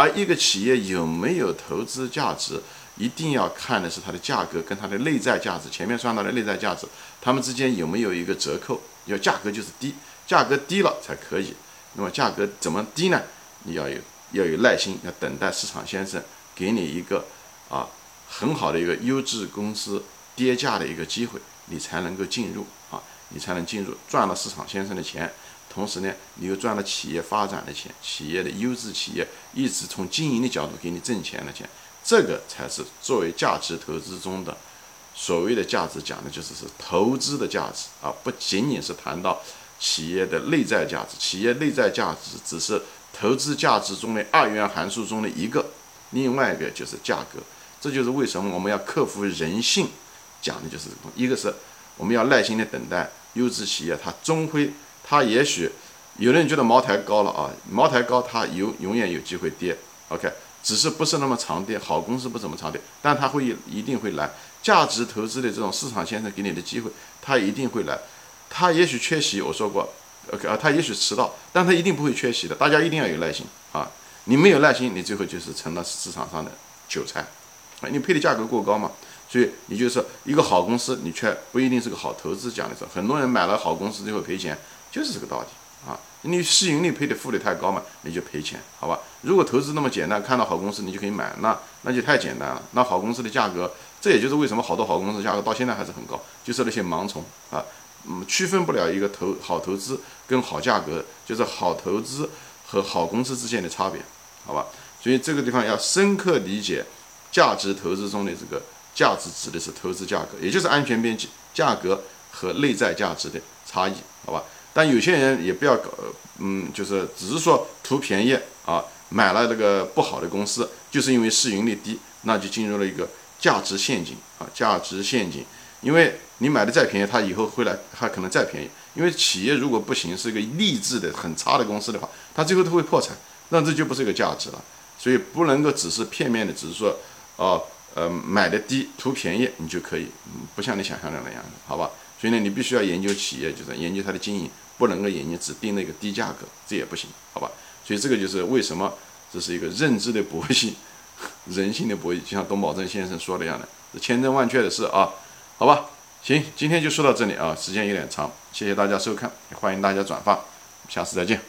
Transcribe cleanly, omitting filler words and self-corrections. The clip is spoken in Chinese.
而一个企业有没有投资价值，一定要看的是它的价格跟它的内在价值，前面算到的内在价值，它们之间有没有一个折扣，要价格就是低，价格低了才可以。那么价格怎么低呢？你要有耐心，要等待市场先生给你一个很好的一个优质公司跌价的一个机会，你才能够进入你才能进入，赚了市场先生的钱，同时呢你又赚了企业发展的钱，企业的优质企业一直从经营的角度给你挣钱的钱，这个才是作为价值投资中的所谓的价值，讲的就是投资的价值不仅仅是谈到企业的内在价值，企业内在价值只是投资价值中的二元函数中的一个，另外一个就是价格。这就是为什么我们要克服人性，讲的就是一个是我们要耐心的等待优质企业，它终归，它也许有的人觉得茅台高了茅台高它永远有机会跌 OK， 只是不是那么常跌，好公司不怎么常跌，但它会一定会来。价值投资的这种市场先生给你的机会，它一定会来，它也许缺席，我说过他也许迟到，但他一定不会缺席的。大家一定要有耐心你没有耐心，你最后就是成了市场上的韭菜，你配的价格过高嘛。所以你就是一个好公司，你却不一定是个好投资，讲的是很多人买了好公司最后赔钱，就是这个道理你市盈率配的负的太高嘛，你就赔钱，好吧？如果投资那么简单，看到好公司你就可以买，那就太简单了。那好公司的价格，这也就是为什么好多好公司价格到现在还是很高，就是那些盲从区分不了一个好投资跟好价格，就是好投资和好公司之间的差别，好吧？所以这个地方要深刻理解价值投资中的这个价值指的是投资价格，也就是安全边际，价格和内在价值的差异，好吧？但有些人也不要搞就是只是说图便宜买了那个不好的公司，就是因为市盈率低，那就进入了一个价值陷阱价值陷阱。因为你买的再便宜，它以后会来，它可能再便宜。因为企业如果不行，是一个劣质的、很差的公司的话，它最后都会破产，那这就不是一个价值了。所以不能够只是片面的，只是说，买的低，图便宜，你就可以，不像你想象的那样，好吧？所以呢，你必须要研究企业，就是研究它的经营，不能够研究只定那个低价格，这也不行，好吧？所以这个就是为什么这是一个认知的博弈，人性的博弈，就像董宝珍先生说的一样的，是千真万确的事好吧，行，今天就说到这里时间有点长，谢谢大家收看，也欢迎大家转发，下次再见。